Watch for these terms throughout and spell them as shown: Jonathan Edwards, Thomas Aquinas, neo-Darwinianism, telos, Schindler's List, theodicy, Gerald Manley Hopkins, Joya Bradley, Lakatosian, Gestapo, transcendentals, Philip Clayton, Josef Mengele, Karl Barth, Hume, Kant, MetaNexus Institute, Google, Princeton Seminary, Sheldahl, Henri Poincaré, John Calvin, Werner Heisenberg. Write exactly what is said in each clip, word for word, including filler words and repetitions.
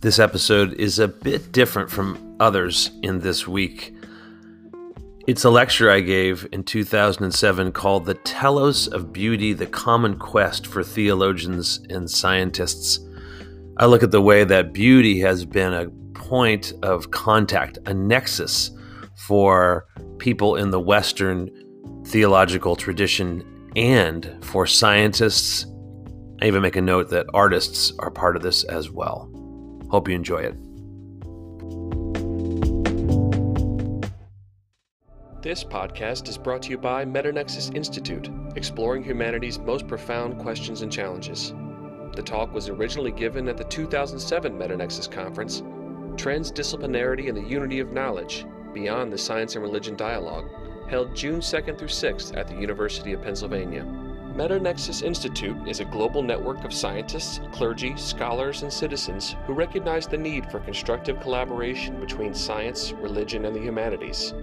This episode is a bit different from others in this week. It's a lecture I gave in two thousand seven called The Telos of Beauty, The Common Quest for Theologians and Scientists. I look at the way that beauty has been a point of contact, a nexus for people in the Western theological tradition and for scientists. I even make a note that artists are part of this as well. Hope you enjoy it. This podcast is brought to you by MetaNexus Institute, exploring humanity's most profound questions and challenges. The talk was originally given at the two thousand seven MetaNexus Conference, Transdisciplinarity and the Unity of Knowledge, Beyond the Science and Religion Dialogue, held June second through sixth at the University of Pennsylvania. MetaNexus Institute is a global network of scientists, clergy, scholars, and citizens who recognize the need for constructive collaboration between science, religion, and the humanities.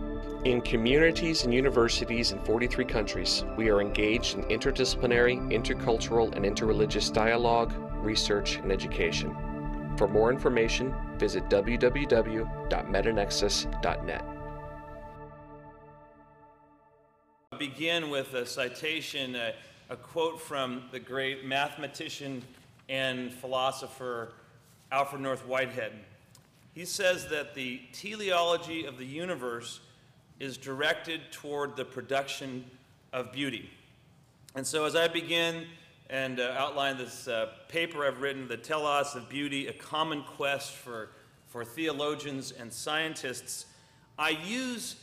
In communities and universities in forty-three countries, we are engaged in interdisciplinary, intercultural, and interreligious dialogue, research, and education. For more information, visit w w w dot metanexus dot net. I'll begin with a citation, uh, a quote from the great mathematician and philosopher Alfred North Whitehead. He says that the teleology of the universe is directed toward the production of beauty. And so as I begin and uh, outline this uh, paper I've written, The Telos of Beauty, A Common Quest for, for Theologians and Scientists, I use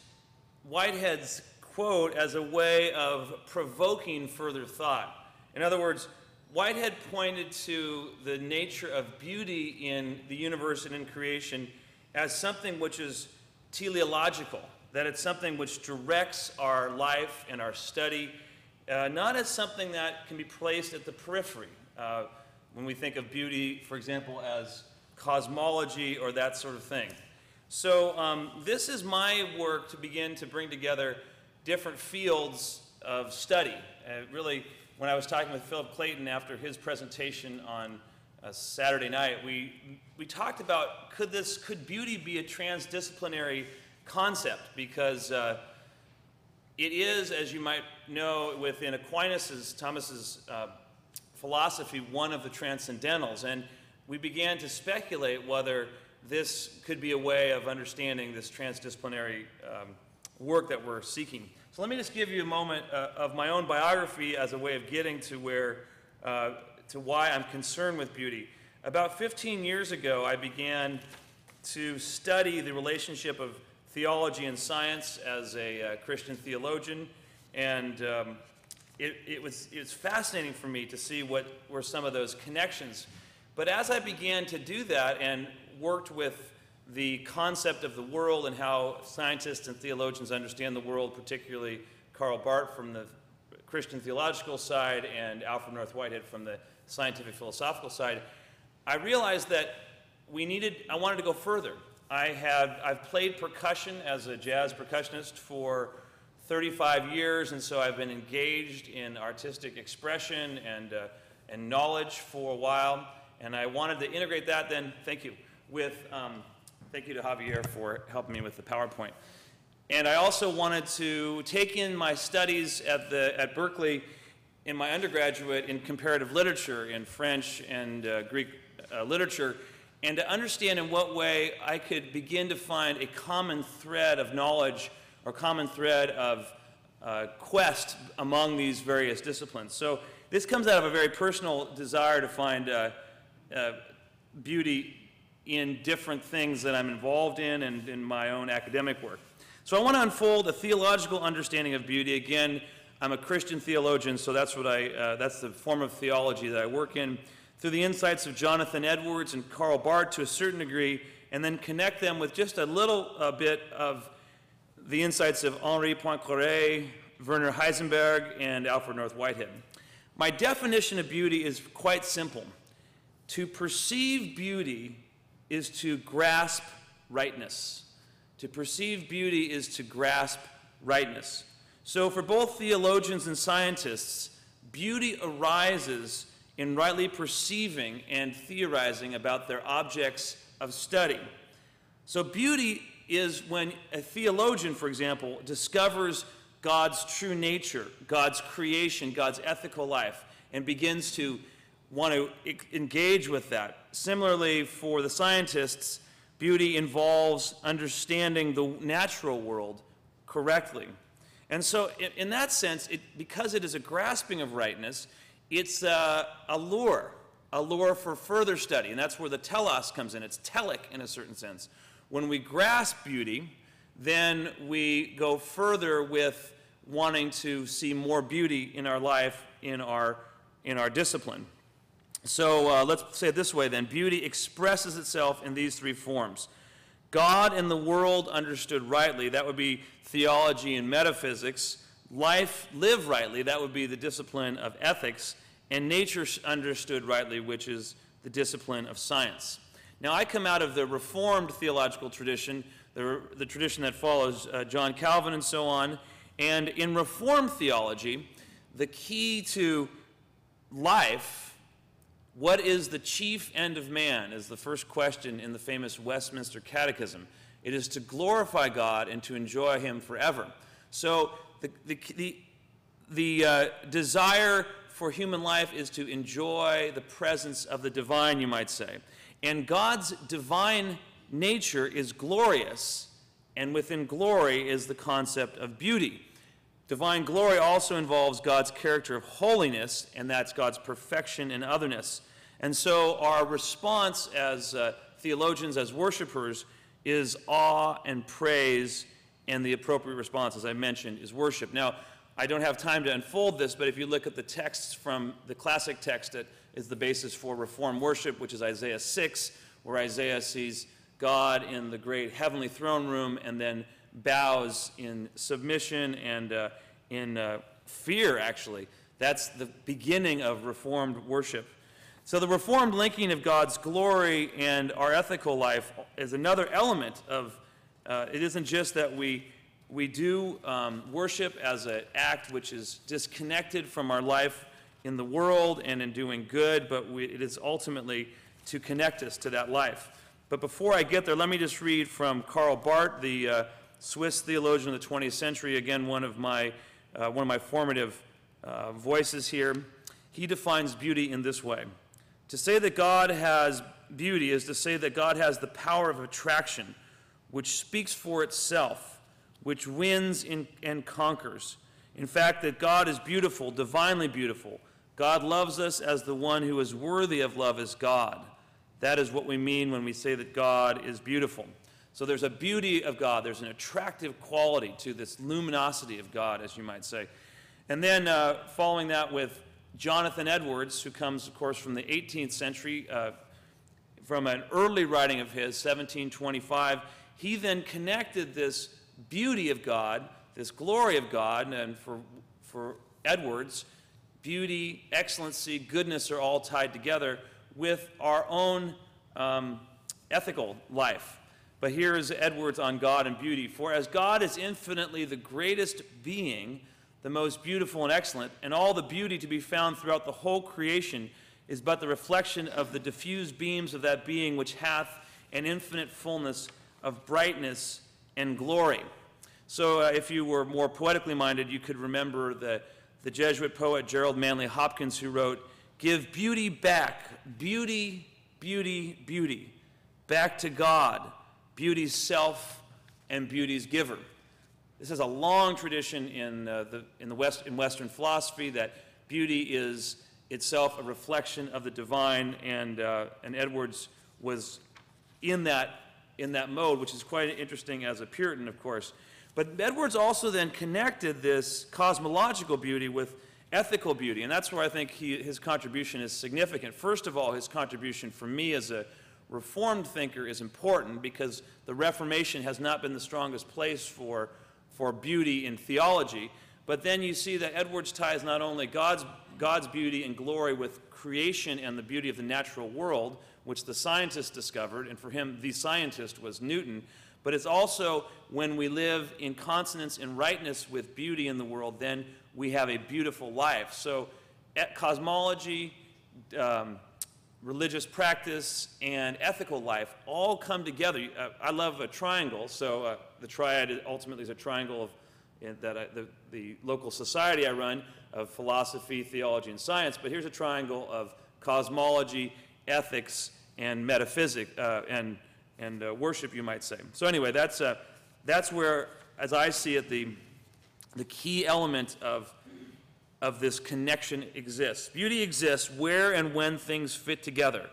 Whitehead's quote as a way of provoking further thought. In other words, Whitehead pointed to the nature of beauty in the universe and in creation as something which is teleological, that it's something which directs our life and our study, uh, not as something that can be placed at the periphery. Uh, when we think of beauty, for example, as cosmology or that sort of thing. So um, this is my work to begin to bring together different fields of study. Uh, really, when I was talking with Philip Clayton after his presentation on uh, Saturday night, we we talked about could this could beauty be a transdisciplinary concept, because uh, it is, as you might know, within Aquinas' Thomas's uh, philosophy, one of the transcendentals, and we began to speculate whether this could be a way of understanding this transdisciplinary um, work that we're seeking. So let me just give you a moment uh, of my own biography as a way of getting to where uh, to why I'm concerned with beauty. About fifteen years ago, I began to study the relationship of theology and science as a uh, Christian theologian, and um, it, it was it's fascinating for me to see what were some of those connections. But as I began to do that and worked with the concept of the world and how scientists and theologians understand the world, particularly Karl Barth from the Christian theological side and Alfred North Whitehead from the scientific philosophical side, I realized that we needed, I wanted to go further. I had, I've played percussion as a jazz percussionist for thirty-five years, and so I've been engaged in artistic expression and, uh, and knowledge for a while, and I wanted to integrate that then, thank you, with, um, thank you to Javier for helping me with the PowerPoint. And I also wanted to take in my studies at, the, at Berkeley in my undergraduate in comparative literature, in French and uh, Greek uh, literature, and to understand in what way I could begin to find a common thread of knowledge or common thread of uh, quest among these various disciplines. So this comes out of a very personal desire to find uh, uh, beauty in different things that I'm involved in and in my own academic work. So I want to unfold a theological understanding of beauty. Again, I'm a Christian theologian, so that's what I, uh, that's the form of theology that I work in, through the insights of Jonathan Edwards and Karl Barth to a certain degree, and then connect them with just a little uh, bit of the insights of Henri Poincaré, Werner Heisenberg, and Alfred North Whitehead. My definition of beauty is quite simple. To perceive beauty is to grasp rightness. To perceive beauty is to grasp rightness. So for both theologians and scientists, beauty arises in rightly perceiving and theorizing about their objects of study. So beauty is when a theologian, for example, discovers God's true nature, God's creation, God's ethical life, and begins to want to engage with that. Similarly, for the scientists, beauty involves understanding the natural world correctly. And so in that sense, it, because it is a grasping of rightness, it's a, a lure, a lure for further study. And that's where the telos comes in. It's telic in a certain sense. When we grasp beauty, then we go further with wanting to see more beauty in our life, in our, in our discipline. So uh, let's say it this way then. Beauty expresses itself in these three forms. God and the world understood rightly, that would be theology and metaphysics. Life lived rightly, that would be the discipline of ethics. And nature understood rightly, which is the discipline of science. Now I come out of the Reformed theological tradition, the, the tradition that follows uh, John Calvin and so on. And in Reformed theology, the key to life, what is the chief end of man, is the first question in the famous Westminster Catechism. It is to glorify God and to enjoy him forever. So the, the, the, the uh, desire for human life is to enjoy the presence of the divine, you might say. And God's divine nature is glorious, and within glory is the concept of beauty. Divine glory also involves God's character of holiness, and that's God's perfection and otherness. And so our response as uh, theologians, as worshipers, is awe and praise, and the appropriate response, as I mentioned, is worship. Now, I don't have time to unfold this, but if you look at the texts from the classic text that is the basis for Reformed worship, which is Isaiah six, where Isaiah sees God in the great heavenly throne room, and then bows in submission and uh, in uh, fear, actually. That's the beginning of Reformed worship. So the Reformed linking of God's glory and our ethical life is another element of, uh, it isn't just that we, we do um, worship as an act which is disconnected from our life in the world and in doing good, but we, it is ultimately to connect us to that life. But before I get there, let me just read from Karl Barth, the uh, Swiss theologian of the twentieth century, again, one of my, uh, one of my formative uh, voices here. He defines beauty in this way. To say that God has beauty is to say that God has the power of attraction, which speaks for itself, which wins in, and conquers. In fact, that God is beautiful, divinely beautiful. God loves us as the one who is worthy of love as God. That is what we mean when we say that God is beautiful. So there's a beauty of God. There's an attractive quality to this luminosity of God, as you might say. And then uh, following that with Jonathan Edwards, who comes, of course, from the eighteenth century, uh, from an early writing of his, seventeen twenty-five. He then connected this beauty of God, this glory of God, and for, for Edwards, beauty, excellency, goodness are all tied together with our own um, ethical life. But here is Edwards on God and beauty. For as God is infinitely the greatest being, the most beautiful and excellent, and all the beauty to be found throughout the whole creation is but the reflection of the diffused beams of that being which hath an infinite fullness of brightness and glory. So uh, if you were more poetically minded, you could remember the, the Jesuit poet Gerald Manley Hopkins, who wrote, "Give beauty back, beauty, beauty, beauty, back to God, beauty's self and beauty's giver." This is a long tradition in uh, the in the West in Western philosophy that beauty is itself a reflection of the divine, and uh, and Edwards was in that in that mode, which is quite interesting as a Puritan, of course. But Edwards also then connected this cosmological beauty with ethical beauty, and that's where I think he, his contribution is significant. First of all, his contribution for me as a Reformed thinker is important because the Reformation has not been the strongest place for, for beauty in theology. But then you see that Edwards ties not only God's, God's beauty and glory with creation and the beauty of the natural world, which the scientists discovered, and for him the scientist was Newton, but it's also when we live in consonance and rightness with beauty in the world, then we have a beautiful life. So at cosmology, um, religious practice and ethical life all come together. Uh, I love a triangle, so uh, the triad ultimately is a triangle of uh, that I, the, the local society I run of philosophy, theology, and science. But here's a triangle of cosmology, ethics, and metaphysics, uh, and and uh, worship, you might say. So anyway, that's uh, that's where, as I see it, the the key element of of this connection exists. Beauty exists where and when things fit together,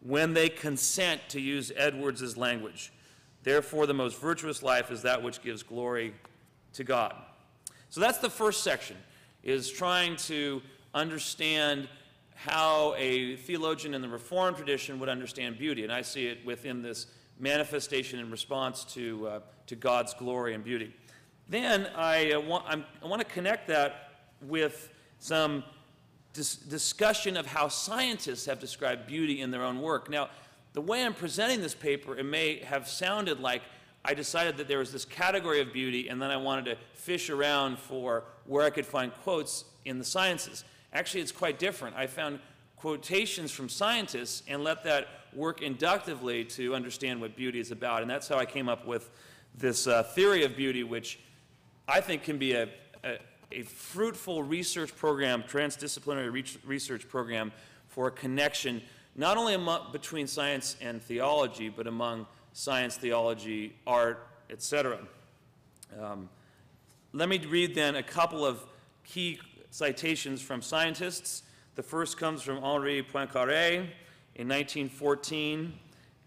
when they consent, to use Edwards' language. Therefore, the most virtuous life is that which gives glory to God. So that's the first section, is trying to understand how a theologian in the Reformed tradition would understand beauty. And I see it within this manifestation in response to, uh, to God's glory and beauty. Then I, uh, want, I'm, I want to connect that with some dis discussion of how scientists have described beauty in their own work. Now, the way I'm presenting this paper, it may have sounded like I decided that there was this category of beauty, and then I wanted to fish around for where I could find quotes in the sciences. Actually, it's quite different. I found quotations from scientists and let that work inductively to understand what beauty is about. And that's how I came up with this uh, theory of beauty, which I think can be a, a a fruitful research program, transdisciplinary research program, for a connection not only among, between science and theology, but among science, theology, art, et cetera. Um, let me read then a couple of key citations from scientists. The first comes from Henri Poincaré in nineteen fourteen.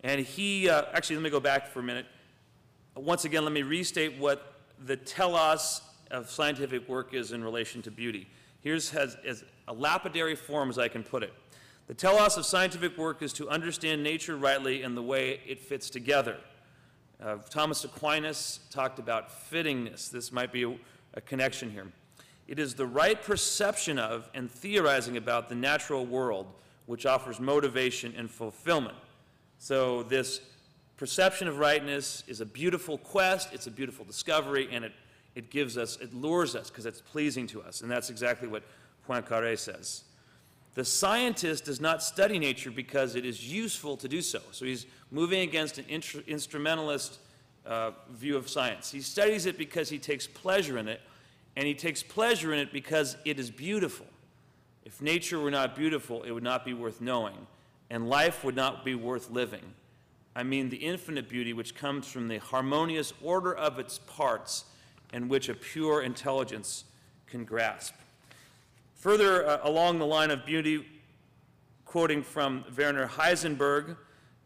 And he, uh, actually, let me go back for a minute. Once again, let me restate what the telos of scientific work is in relation to beauty. Here's as, as a lapidary form as I can put it. The telos of scientific work is to understand nature rightly in the way it fits together. Uh, Thomas Aquinas talked about fittingness. This might be a, a connection here. It is the right perception of and theorizing about the natural world, which offers motivation and fulfillment. So this perception of rightness is a beautiful quest, it's a beautiful discovery, and it It gives us, it lures us because it's pleasing to us. And that's exactly what Poincaré says. The scientist does not study nature because it is useful to do so. So he's moving against an instrumentalist uh, view of science. He studies it because he takes pleasure in it, and he takes pleasure in it because it is beautiful. If nature were not beautiful, it would not be worth knowing, and life would not be worth living. I mean the infinite beauty which comes from the harmonious order of its parts, and which a pure intelligence can grasp. Further uh, along the line of beauty, quoting from Werner Heisenberg,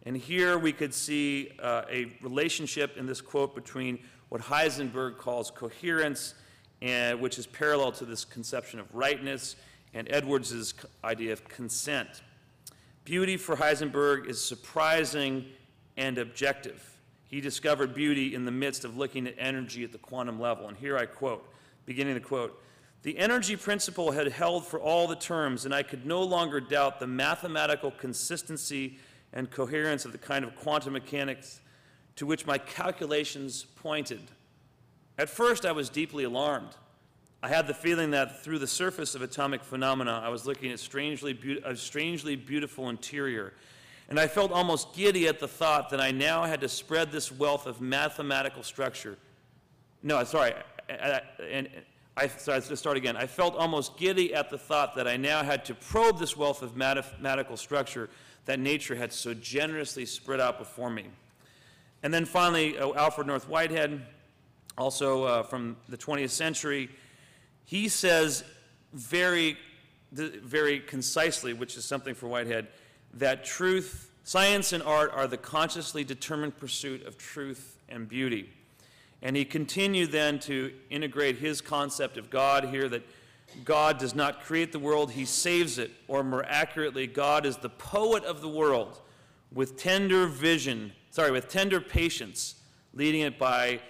and here we could see uh, a relationship in this quote between what Heisenberg calls coherence, and, which is parallel to this conception of rightness, and Edwards' idea of consent. Beauty for Heisenberg is surprising and objective. He discovered beauty in the midst of looking at energy at the quantum level. And here I quote, beginning the quote, "The energy principle had held for all the terms, and I could no longer doubt the mathematical consistency and coherence of the kind of quantum mechanics to which my calculations pointed. At first, I was deeply alarmed. I had the feeling that through the surface of atomic phenomena, I was looking at strangely be- a strangely beautiful interior. And I felt almost giddy at the thought that I now had to spread this wealth of mathematical structure. No, sorry, I, I, and I, sorry, let's start again. I felt almost giddy at the thought that I now had to probe this wealth of mathematical structure that nature had so generously spread out before me." And then finally, oh, Alfred North Whitehead, also uh, from the twentieth century, he says very, very concisely, which is something for Whitehead, that truth, science and art are the consciously determined pursuit of truth and beauty. And he continued then to integrate his concept of God here, that God does not create the world, he saves it, or more accurately, God is the poet of the world with tender vision, sorry, with tender patience, leading it by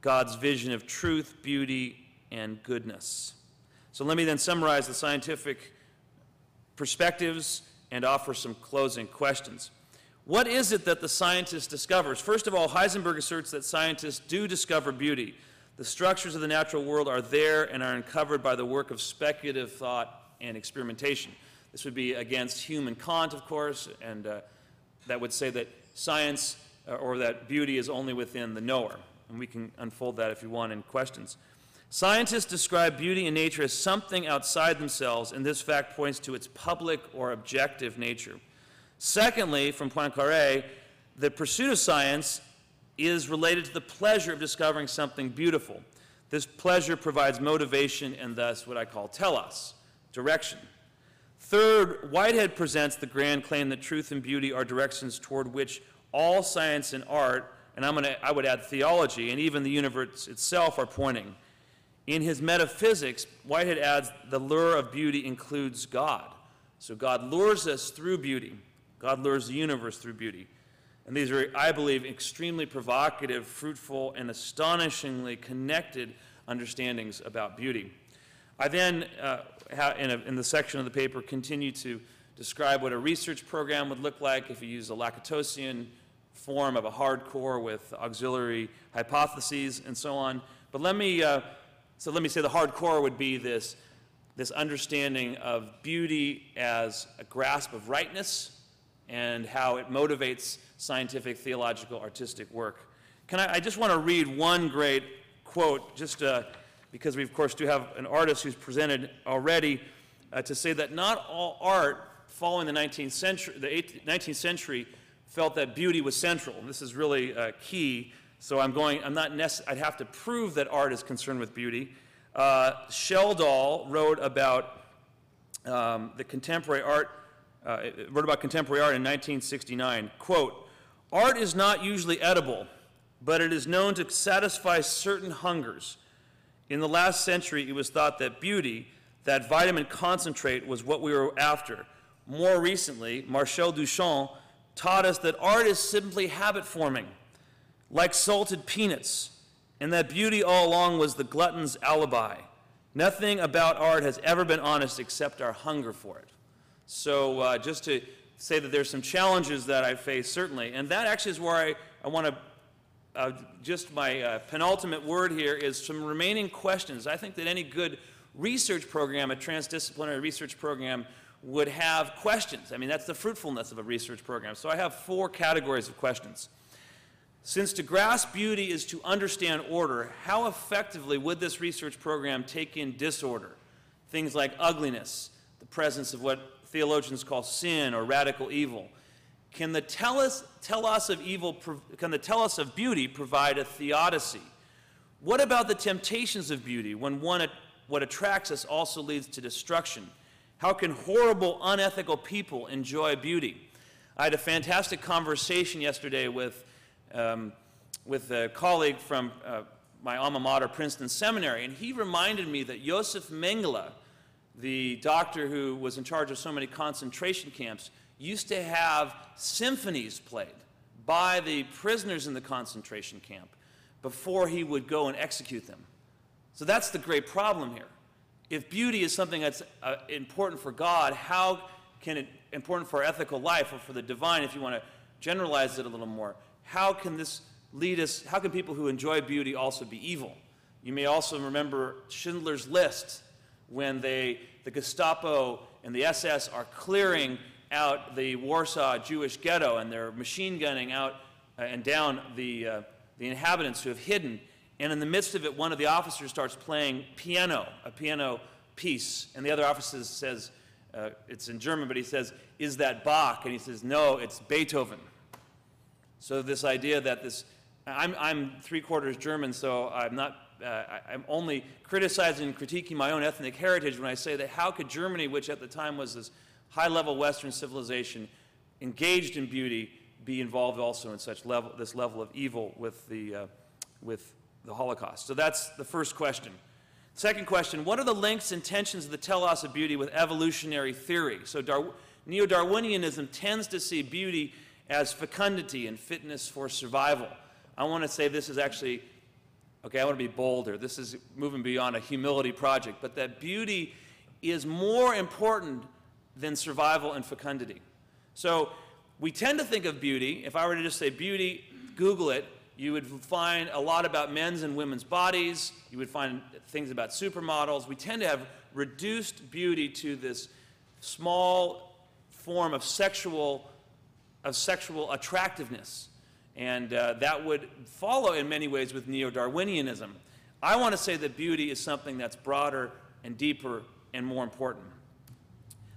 God's vision of truth, beauty, and goodness. So let me then summarize the scientific perspectives and offer some closing questions. What is it that the scientist discovers? First of all, Heisenberg asserts that scientists do discover beauty. The structures of the natural world are there and are uncovered by the work of speculative thought and experimentation. This would be against Hume and Kant, of course, and uh, that would say that science uh, or that beauty is only within the knower. And we can unfold that if you want in questions. Scientists describe beauty in nature as something outside themselves, and this fact points to its public or objective nature. Secondly, from Poincaré, the pursuit of science is related to the pleasure of discovering something beautiful. This pleasure provides motivation and thus what I call telos, direction. Third, Whitehead presents the grand claim that truth and beauty are directions toward which all science and art, and I'm gonna, I would add theology, and even the universe itself are pointing. In his metaphysics, Whitehead adds the lure of beauty includes God. So God lures us through beauty. God lures the universe through beauty. And these are, I believe, extremely provocative, fruitful, and astonishingly connected understandings about beauty. I then, uh, in, a, in the section of the paper, continue to describe what a research program would look like if you used a Lakatosian form of a hardcore with auxiliary hypotheses and so on. But let me... Uh, So let me say the hardcore would be this, this understanding of beauty as a grasp of rightness and how it motivates scientific, theological, artistic work. Can I, I just want to read one great quote, just uh, because we, of course, do have an artist who's presented already uh, to say that not all art following the nineteenth century, the eighteenth, nineteenth century felt that beauty was central. This is really uh, key. So I'm going, I'm not necessarily, I'd have to prove that art is concerned with beauty. Uh, Sheldahl wrote about um, the contemporary art, uh, wrote about contemporary art in nineteen sixty-nine, quote, "Art is not usually edible, but it is known to satisfy certain hungers. In the last century, it was thought that beauty, that vitamin concentrate, was what we were after. More recently, Marcel Duchamp taught us that art is simply habit-forming, like salted peanuts, and that beauty all along was the glutton's alibi. Nothing about art has ever been honest except our hunger for it." So uh, just to say that there's some challenges that I face, certainly. And that actually is where I, I want to, uh, just my uh, penultimate word here is some remaining questions. I think that any good research program, a transdisciplinary research program, would have questions. I mean, that's the fruitfulness of a research program. So I have four categories of questions. Since to grasp beauty is to understand order, how effectively would this research program take in disorder? Things like ugliness, the presence of what theologians call sin or radical evil. Can the telos, telos of evil, can the telos of beauty provide a theodicy? What about the temptations of beauty when one, what attracts us also leads to destruction? How can horrible, unethical people enjoy beauty? I had a fantastic conversation yesterday with Um, with a colleague from uh, my alma mater, Princeton Seminary, and he reminded me that Josef Mengele, the doctor who was in charge of so many concentration camps, used to have symphonies played by the prisoners in the concentration camp before he would go and execute them. So that's the great problem here. If beauty is something that's uh, important for God, how can it be important for our ethical life or for the divine, if you want to generalize it a little more? How can this lead us, how can people who enjoy beauty also be evil? You may also remember Schindler's List, when they, the Gestapo and the S S are clearing out the Warsaw Jewish ghetto, and they're machine gunning out uh, and down the, uh, the inhabitants who have hidden. And in the midst of it, one of the officers starts playing piano, a piano piece, and the other officer says, uh, it's in German, but he says, "Is that Bach?" And he says, "No, it's Beethoven." So this idea that this, I'm, I'm three quarters German, so I'm not, uh, I, I'm only criticizing and critiquing my own ethnic heritage when I say that how could Germany, which at the time was this high-level Western civilization engaged in beauty, be involved also in such level, this level of evil with the, uh, with the Holocaust? So that's the first question. Second question, what are the links and tensions of the telos of beauty with evolutionary theory? So Dar- neo-Darwinianism tends to see beauty as fecundity and fitness for survival. I want to say this is actually, okay, I want to be bolder. This is moving beyond a humility project, but that beauty is more important than survival and fecundity. So we tend to think of beauty, if I were to just say beauty, Google it, you would find a lot about men's and women's bodies. You would find things about supermodels. We tend to have reduced beauty to this small form of sexual, of sexual attractiveness. And uh, that would follow in many ways with neo-Darwinianism. I want to say that beauty is something that's broader and deeper and more important.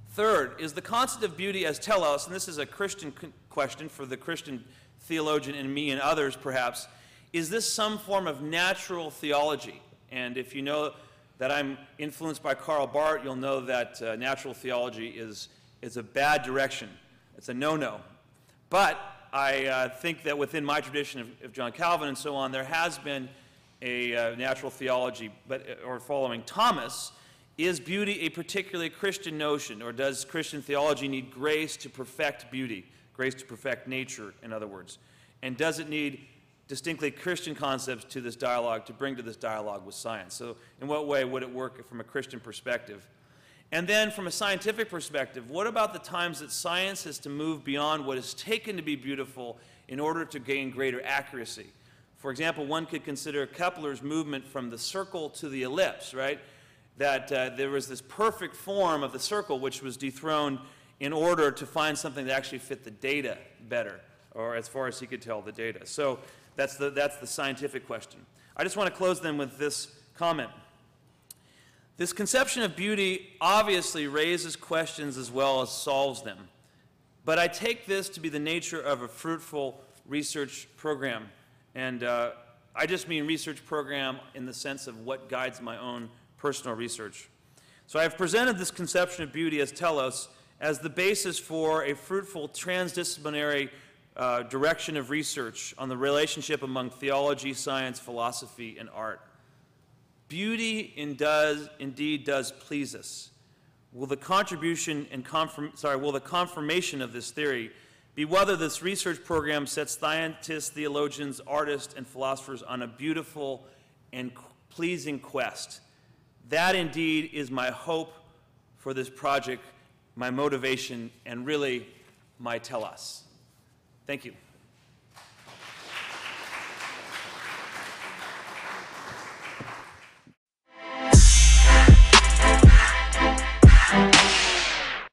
Third is the concept of beauty as telos, and this is a Christian question for the Christian theologian in me and others perhaps. Is this some form of natural theology? And if you know that I'm influenced by Karl Barth, you'll know that uh, natural theology is, is a bad direction. It's a no-no. But I uh, think that within my tradition of, of John Calvin and so on, there has been a uh, natural theology, but or following Thomas. Is beauty a particularly Christian notion, or does Christian theology need grace to perfect beauty, grace to perfect nature, in other words? And does it need distinctly Christian concepts to this dialogue, to bring to this dialogue with science? So in what way would it work from a Christian perspective? And then from a scientific perspective, what about the times that science has to move beyond what is taken to be beautiful in order to gain greater accuracy? For example, one could consider Kepler's movement from the circle to the ellipse, right? That uh, there was this perfect form of the circle which was dethroned in order to find something that actually fit the data better, or as far as he could tell, the data. So that's the, that's the scientific question. I just want to close then with this comment. This conception of beauty obviously raises questions as well as solves them. But I take this to be the nature of a fruitful research program. And uh, I just mean research program in the sense of what guides my own personal research. So I have presented this conception of beauty as telos as the basis for a fruitful transdisciplinary uh, direction of research on the relationship among theology, science, philosophy, and art. Beauty in does, indeed does please us. Will the contribution and confirm, sorry, will the confirmation of this theory be whether this research program sets scientists, theologians, artists, and philosophers on a beautiful and pleasing quest? That indeed is my hope for this project, my motivation, and really my telos. Thank you.